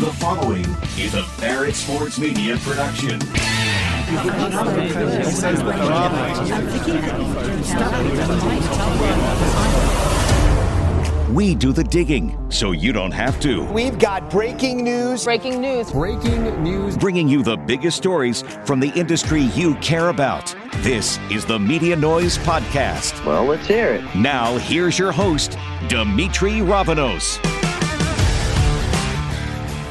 The following is a Barrett Sports Media production. We do the digging, so you don't have to. We've got breaking news. Breaking news. Breaking news. Bringing you the biggest stories from the industry you care about. This is the Media Noise Podcast. Well, let's hear it. Now, here's your host, Dimitri Ravanos.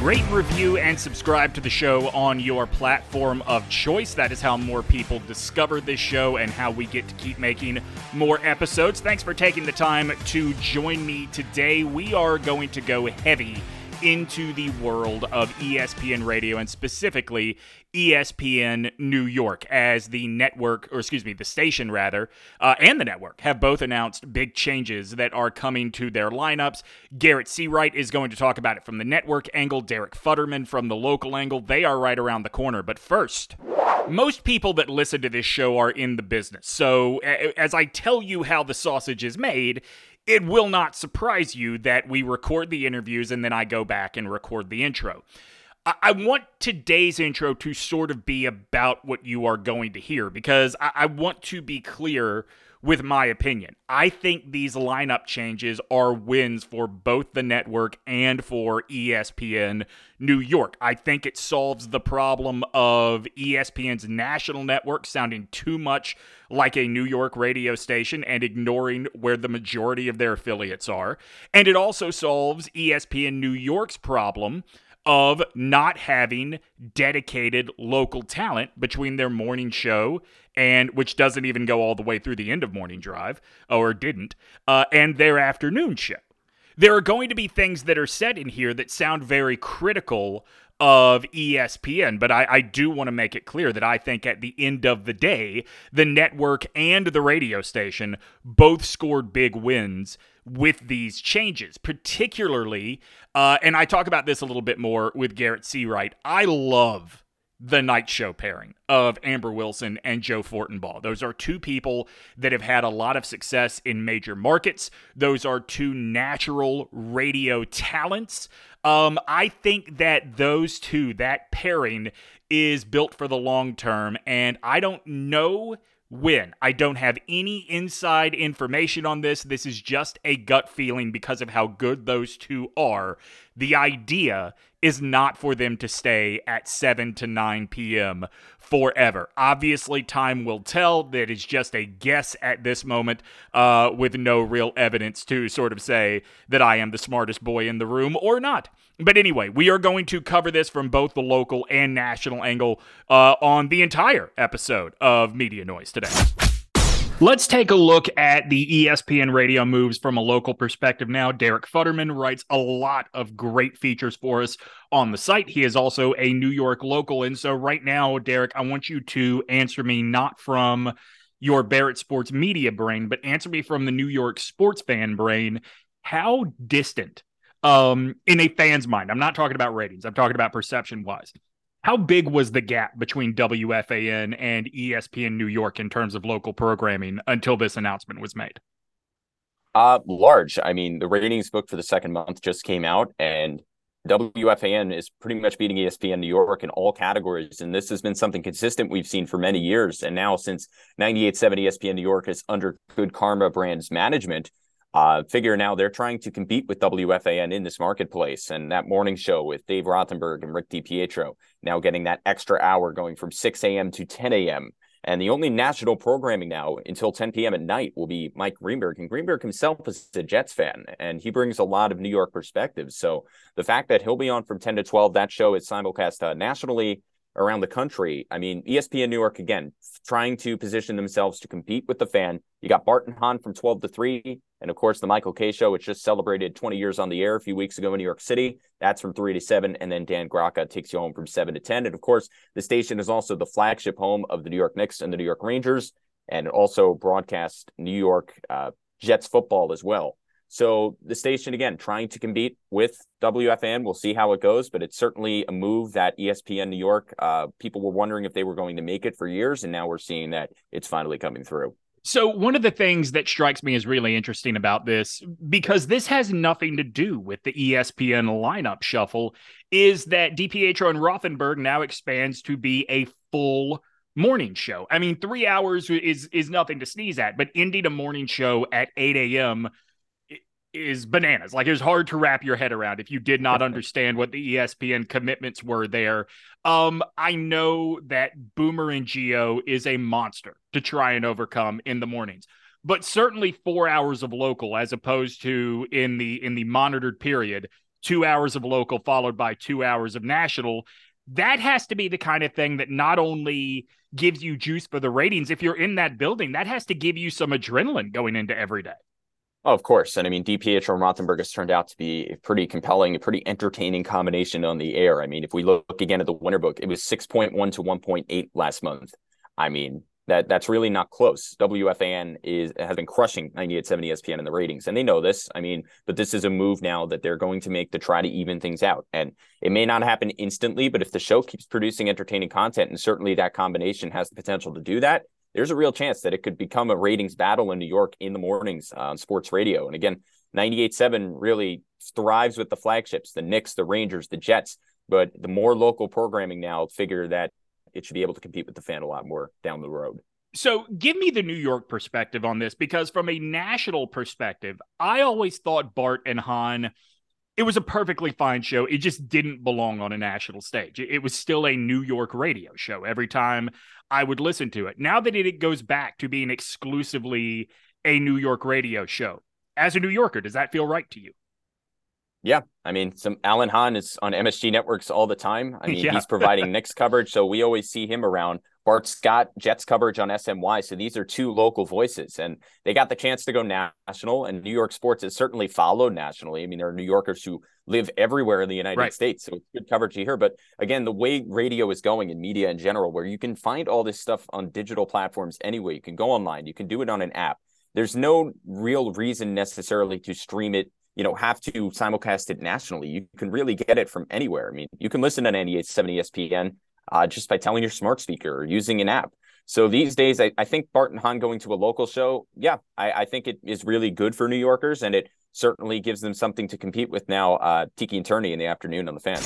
Rate, review, and subscribe to the show on your platform of choice. That is how more people discover this show and how we get to keep making more episodes. Thanks for taking the time to join me today. We are going to go heavy into the world of ESPN Radio and specifically ESPN New York, as the network, or excuse me, the station rather, and the network have both announced big changes that are coming to their lineups. Garrett Seawright is going to talk about it from the network angle, Derek Futterman from the local angle. They are right around the corner. But first, most people that listen to this show are in the business. So as I tell you how the sausage is made, it will not surprise you that we record the interviews and then I go back and record the intro. I want today's intro to sort of be about what you are going to hear, because I want to be clear with my opinion. I think these lineup changes are wins for both the network and for ESPN New York. I think it solves the problem of ESPN's national network sounding too much like a New York radio station and ignoring where the majority of their affiliates are. And it also solves ESPN New York's problem of not having dedicated local talent between their morning show, and which doesn't even go all the way through the end of morning drive, or didn't, and their afternoon show. There are going to be things that are said in here that sound very critical of ESPN, but I do want to make it clear that I think at the end of the day, the network and the radio station both scored big wins with these changes, particularly, and I talk about this a little bit more with Garrett Seawright. I love the night show pairing of Amber Wilson and Joe Fortenbaugh. Those are two people that have had a lot of success in major markets. Those are two natural radio talents. I think that those two, that pairing, is built for the long term, and I don't know when. I don't have any inside information on this. This is just a gut feeling because of how good those two are. The idea is not for them to stay at 7 to 9 p.m. forever. Obviously, time will tell. That is just a guess at this moment, with no real evidence to sort of say that I am the smartest boy in the room or not. But anyway, we are going to cover this from both the local and national angle on the entire episode of Media Noise today. Let's take a look at the ESPN Radio moves from a local perspective now. Derek Futterman writes a lot of great features for us on the site. He is also a New York local. And so right now, Derek, I want you to answer me not from your Barrett Sports Media brain, but answer me from the New York sports fan brain. How distant, in a fan's mind — I'm not talking about ratings, I'm talking about perception-wise — how big was the gap between WFAN and ESPN New York in terms of local programming until this announcement was made? Large. I mean, the ratings book for the second month just came out, and WFAN is pretty much beating ESPN New York in all categories. And this has been something consistent we've seen for many years. And now, since 98.7 ESPN New York is under Good Karma Brands management, figure now they're trying to compete with WFAN in this marketplace. And that morning show with Dave Rothenberg and Rick DiPietro now getting that extra hour going from 6 a.m. to 10 a.m. And the only national programming now until 10 p.m. at night will be Mike Greenberg. And Greenberg himself is a Jets fan, and he brings a lot of New York perspectives. So the fact that he'll be on from 10 to 12, that show is simulcast nationally around the country. I mean, ESPN New York, again, trying to position themselves to compete with the fan. You got Bart Hahn from 12 to 3. And of course, the Michael K show, which just celebrated 20 years on the air a few weeks ago in New York City. That's from 3 to 7. And then Dan Graca takes you home from 7 to 10. And of course, the station is also the flagship home of the New York Knicks and the New York Rangers, and also broadcasts New York Jets football as well. So the station, again, trying to compete with WFAN. We'll see how it goes, but it's certainly a move that ESPN New York, people were wondering if they were going to make it for years, and now we're seeing that it's finally coming through. So one of the things that strikes me as really interesting about this, because this has nothing to do with the ESPN lineup shuffle, is that DiPietro and Rothenberg now expands to be a full morning show. I mean, 3 hours is nothing to sneeze at, but ending a morning show at 8 a.m. is bananas. Like, it was hard to wrap your head around if you did not understand what the ESPN commitments were there. I know that Boomer and Geo is a monster to try and overcome in the mornings, but certainly 4 hours of local as opposed to in the monitored period, 2 hours of local followed by 2 hours of national. That has to be the kind of thing that not only gives you juice for the ratings, if you're in that building, that has to give you some adrenaline going into every day. Oh, of course. And I mean, DiPietro and Rothenberg has turned out to be a pretty compelling, a pretty entertaining combination on the air. I mean, if we look again at the winner book, it was 6.1 to 1.8 last month. I mean, that's really not close. WFAN has been crushing 98.7 ESPN in the ratings, and they know this. I mean, but this is a move now that they're going to make to try to even things out. And it may not happen instantly, but if the show keeps producing entertaining content, and certainly that combination has the potential to do that, there's a real chance that it could become a ratings battle in New York in the mornings on sports radio. And again, 98.7 really thrives with the flagships, the Knicks, the Rangers, the Jets. But the more local programming now, figure that it should be able to compete with the fan a lot more down the road. So give me the New York perspective on this, because from a national perspective, I always thought Bart and Hahn, it was a perfectly fine show. It just didn't belong on a national stage. It was still a New York radio show every time I would listen to it. Now that it goes back to being exclusively a New York radio show, as a New Yorker, does that feel right to you? Yeah. I mean, Alan Hahn is on MSG networks all the time. I mean, he's providing Knicks coverage, so we always see him around. Bart Scott, Jets coverage on SMY. So these are two local voices, and they got the chance to go national, and New York sports is certainly followed nationally. I mean, there are New Yorkers who live everywhere in the United States. So it's good coverage here. But again, the way radio is going in media in general, where you can find all this stuff on digital platforms anyway, you can go online, you can do it on an app. There's no real reason necessarily to stream it, you know, have to simulcast it nationally. You can really get it from anywhere. I mean, you can listen to 98.7 ESPN just by telling your smart speaker or using an app. So these days, I think Bart and Hahn going to a local show, I think it is really good for New Yorkers, and it certainly gives them something to compete with now, Tiki and Turney in the afternoon on the Fan.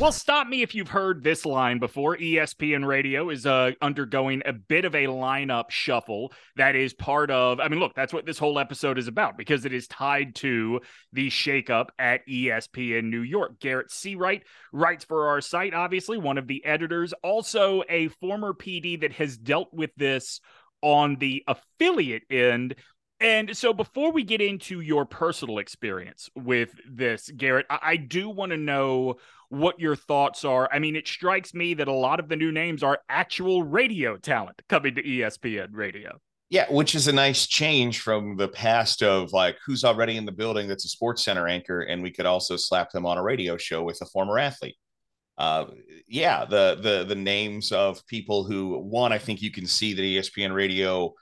Well, stop me if you've heard this line before. ESPN Radio is undergoing a bit of a lineup shuffle that is part of, I mean, look, that's what this whole episode is about, because it is tied to the shakeup at ESPN New York. Garrett Seawright writes for our site, obviously, one of the editors, also a former PD that has dealt with this on the affiliate end. And so before we get into your personal experience with this, Garrett, I do want to know what your thoughts are. I mean, it strikes me that a lot of the new names are actual radio talent coming to ESPN Radio. Yeah, which is a nice change from the past of like who's already in the building that's a sports center anchor, and we could also slap them on a radio show with a former athlete. The names of people who, one, I think you can see that ESPN Radio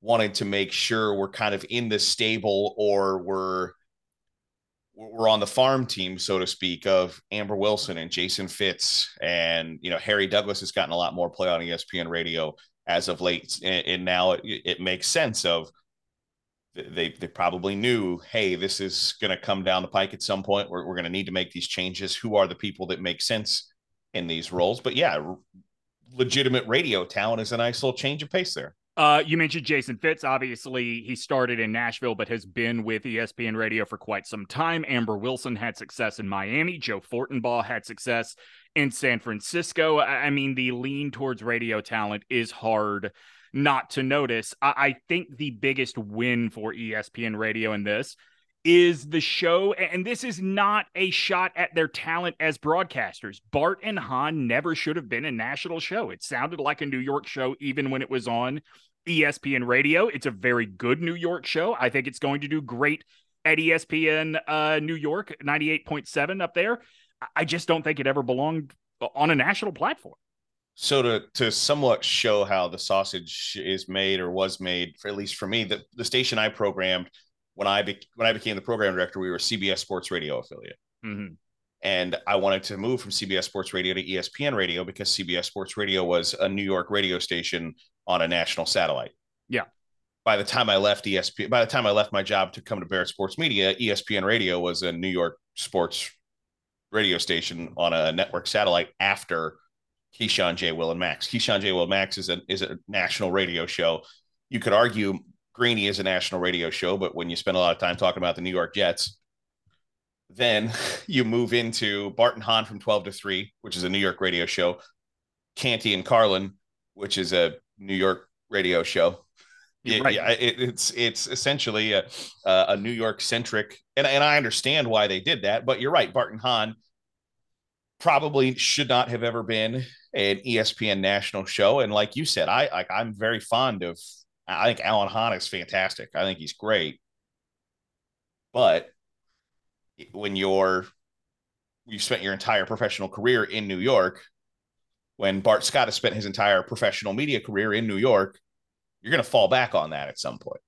wanted to make sure we're kind of in the stable, or we're on the farm team, so to speak, of Amber Wilson and Jason Fitz. And, you know, Harry Douglas has gotten a lot more play on ESPN Radio as of late. And now it makes sense of they probably knew, hey, this is going to come down the pike at some point. We're going to need to make these changes. Who are the people that make sense in these roles? But yeah, legitimate radio talent is a nice little change of pace there. You mentioned Jason Fitz. Obviously, he started in Nashville, but has been with ESPN Radio for quite some time. Amber Wilson had success in Miami. Joe Fortenbaugh had success in San Francisco. I mean, the lean towards radio talent is hard not to notice. I think the biggest win for ESPN Radio in this is the show. And this is not a shot at their talent as broadcasters. Bart and Hahn never should have been a national show. It sounded like a New York show, even when it was on ESPN Radio. It's a very good New York show. I think it's going to do great at ESPN New York, 98.7 up there. I just don't think it ever belonged on a national platform. So to somewhat show how the sausage is made, or was made, for at least for me, the station I programmed, when I became the program director, we were a CBS Sports Radio affiliate. Mm-hmm. And I wanted to move from CBS Sports Radio to ESPN Radio because CBS Sports Radio was a New York radio station on a national satellite. Yeah. By the time I left ESPN, by the time I left my job to come to Barrett Sports Media, ESPN Radio was a New York sports radio station on a network satellite after Keyshawn, J. Will, and Max. Keyshawn, J. Will, and Max is a national radio show. You could argue Greeny is a national radio show, but when you spend a lot of time talking about the New York Jets, then you move into Bart and Hahn from 12 to 3, which is a New York radio show, Canty and Carlin, which is a New York radio show. Right. Yeah, it's essentially a New York centric, and I understand why they did that. But you're right, Bart and Hahn probably should not have ever been an ESPN national show. And like you said, I'm very fond of. I think Alan Hahn is fantastic. I think he's great. But when you've spent your entire professional career in New York, when Bart Scott has spent his entire professional media career in New York, you're going to fall back on that at some point.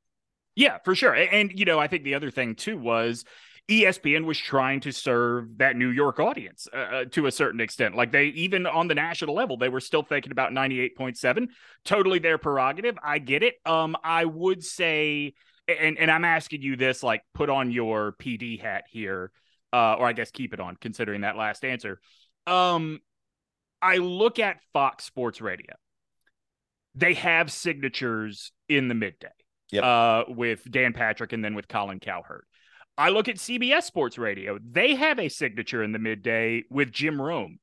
Yeah, for sure. And, I think the other thing, too, was ESPN was trying to serve that New York audience to a certain extent. Like even on the national level, they were still thinking about 98.7. Totally their prerogative. I get it. I would say, and I'm asking you this, like put on your PD hat here, or I guess keep it on considering that last answer. I look at Fox Sports Radio. They have signatures in the midday, yep. With Dan Patrick and then with Colin Cowherd. I look at CBS Sports Radio. They have a signature in the midday with Jim Rome.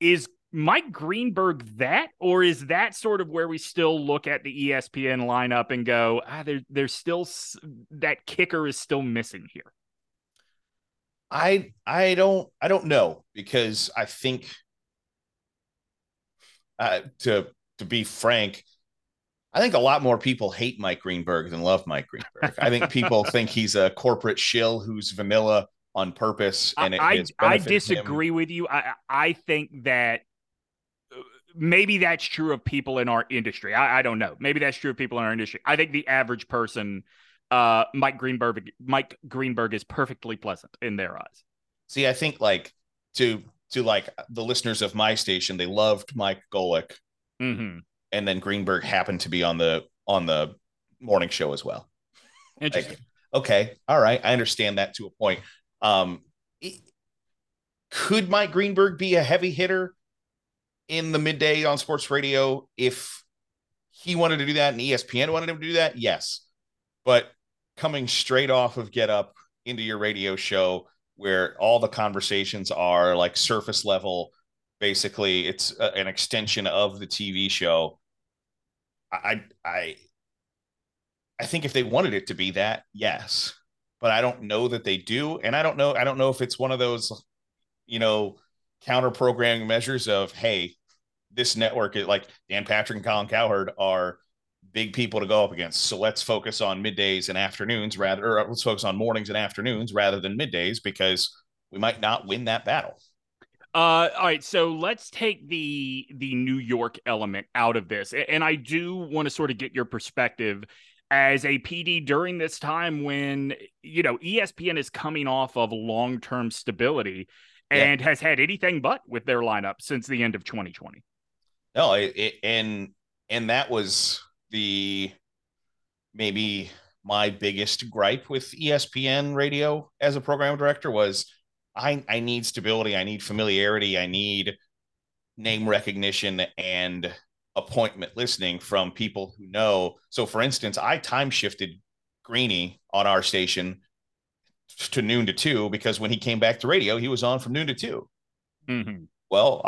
Is Mike Greenberg that, or is that sort of where we still look at the ESPN lineup and go, there's still that kicker is still missing here? I don't know, because I think to be frank, I think a lot more people hate Mike Greenberg than love Mike Greenberg. I think people think he's a corporate shill who's vanilla on purpose. And I disagree with you. I think that maybe that's true of people in our industry. I don't know. Maybe that's true of people in our industry. I think the average person, Mike Greenberg is perfectly pleasant in their eyes. See, I think to the listeners of my station, they loved Mike Golic. Mm-hmm. And then Greenberg happened to be on the morning show as well. Interesting. Like, okay. All right. I understand that to a point. Could Mike Greenberg be a heavy hitter in the midday on sports radio if he wanted to do that and ESPN wanted him to do that? Yes. But coming straight off of Get Up into your radio show where all the conversations are like surface level, basically it's an extension of the TV show. I think if they wanted it to be that, yes, but I don't know that they do. And I don't know if it's one of those, counter programming measures of, hey, this network is like Dan Patrick and Colin Cowherd are big people to go up against. So let's focus on middays and afternoons let's focus on mornings and afternoons rather than middays, because we might not win that battle. All right, so let's take the New York element out of this. And I do want to sort of get your perspective as a PD during this time when, ESPN is coming off of long-term stability and has had anything but with their lineup since the end of 2020. No, and that was maybe my biggest gripe with ESPN Radio as a program director was, I need stability. I need familiarity. I need name recognition and appointment listening from people who know. So, for instance, I time shifted Greeny on our station to noon to 2 because when he came back to radio, he was on from noon to 2. Mm-hmm. Well,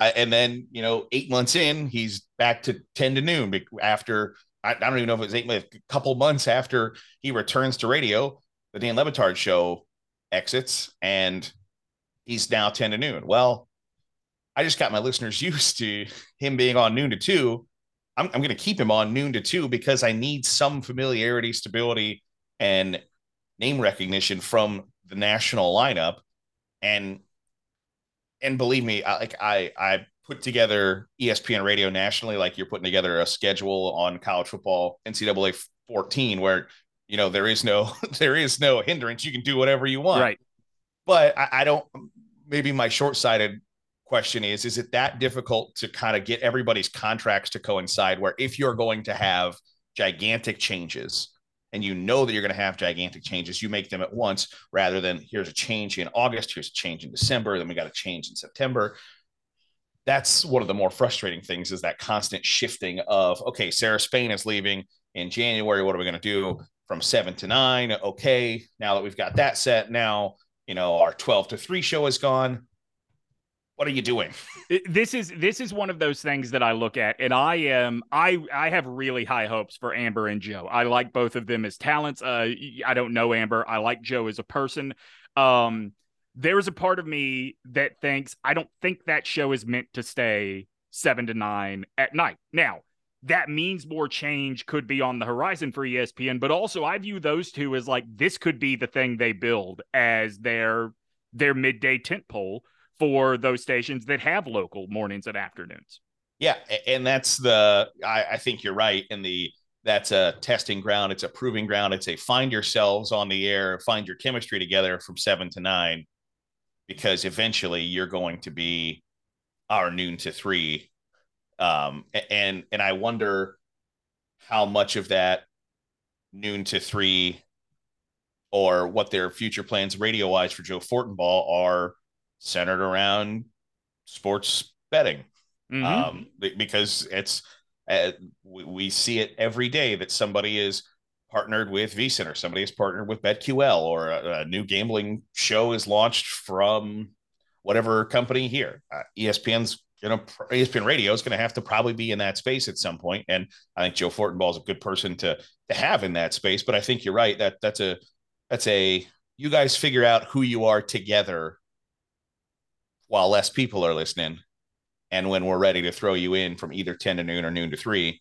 and then 8 months in, he's back to 10 to noon after. I don't even know if it was 8 months. A couple months after he returns to radio, the Dan Levitard show exits and he's now 10 to noon. Well, I just got my listeners used to him being on noon to 2. I'm going to keep him on noon to 2 because I need some familiarity, stability, and name recognition from the national lineup. And believe me, I put together ESPN Radio nationally, like you're putting together a schedule on college football, NCAA 14, where there is no hindrance. You can do whatever you want. Right. But I don't, maybe my short-sighted question is it that difficult to kind of get everybody's contracts to coincide where if you're going to have gigantic changes, and you know that you're going to have gigantic changes, you make them at once rather than here's a change in August, here's a change in December, then we got a change in September. That's one of the more frustrating things, is that constant shifting of, okay, Sarah Spain is leaving in January. What are we going to do from 7 to 9? Okay, now that we've got that set, now, you know, our 12 to 3 show is gone. What are you doing? This is one of those things that I look at, and I have really high hopes for Amber and Joe. I like both of them as talents. I don't know Amber. I like Joe as a person. There is a part of me that thinks, I don't think that show is meant to stay 7 to 9 at night. Now, that means more change could be on the horizon for ESPN, but also I view those two as like, this could be the thing they build as their midday tentpole for those stations that have local mornings and afternoons. Yeah. And that's I think you're right. That's a testing ground. It's a proving ground. It's a find yourselves on the air, find your chemistry together from 7 to 9, because eventually you're going to be our noon to 3. And I wonder how much of that noon to 3, or what their future plans radio wise for Joe Fortenbaugh are, centered around sports betting. Mm-hmm. Because it's we see it every day that somebody is partnered with VCenter, somebody is partnered with BetQL, or a new gambling show is launched from whatever company here. ESPN Radio is going to have to probably be in that space at some point, and I think Joe Fortenbaugh is a good person to have in that space. But I think you're right, that's a you guys figure out who you are together while less people are listening. And when we're ready to throw you in from either 10 to noon or noon to 3,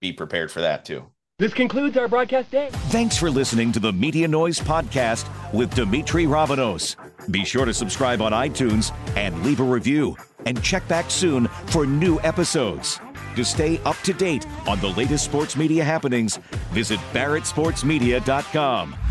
be prepared for that too. This concludes our broadcast day. Thanks for listening to the Media Noise Podcast with Dimitri Ravanos. Be sure to subscribe on iTunes and leave a review, and check back soon for new episodes. To stay up to date on the latest sports media happenings, visit barrettsportsmedia.com.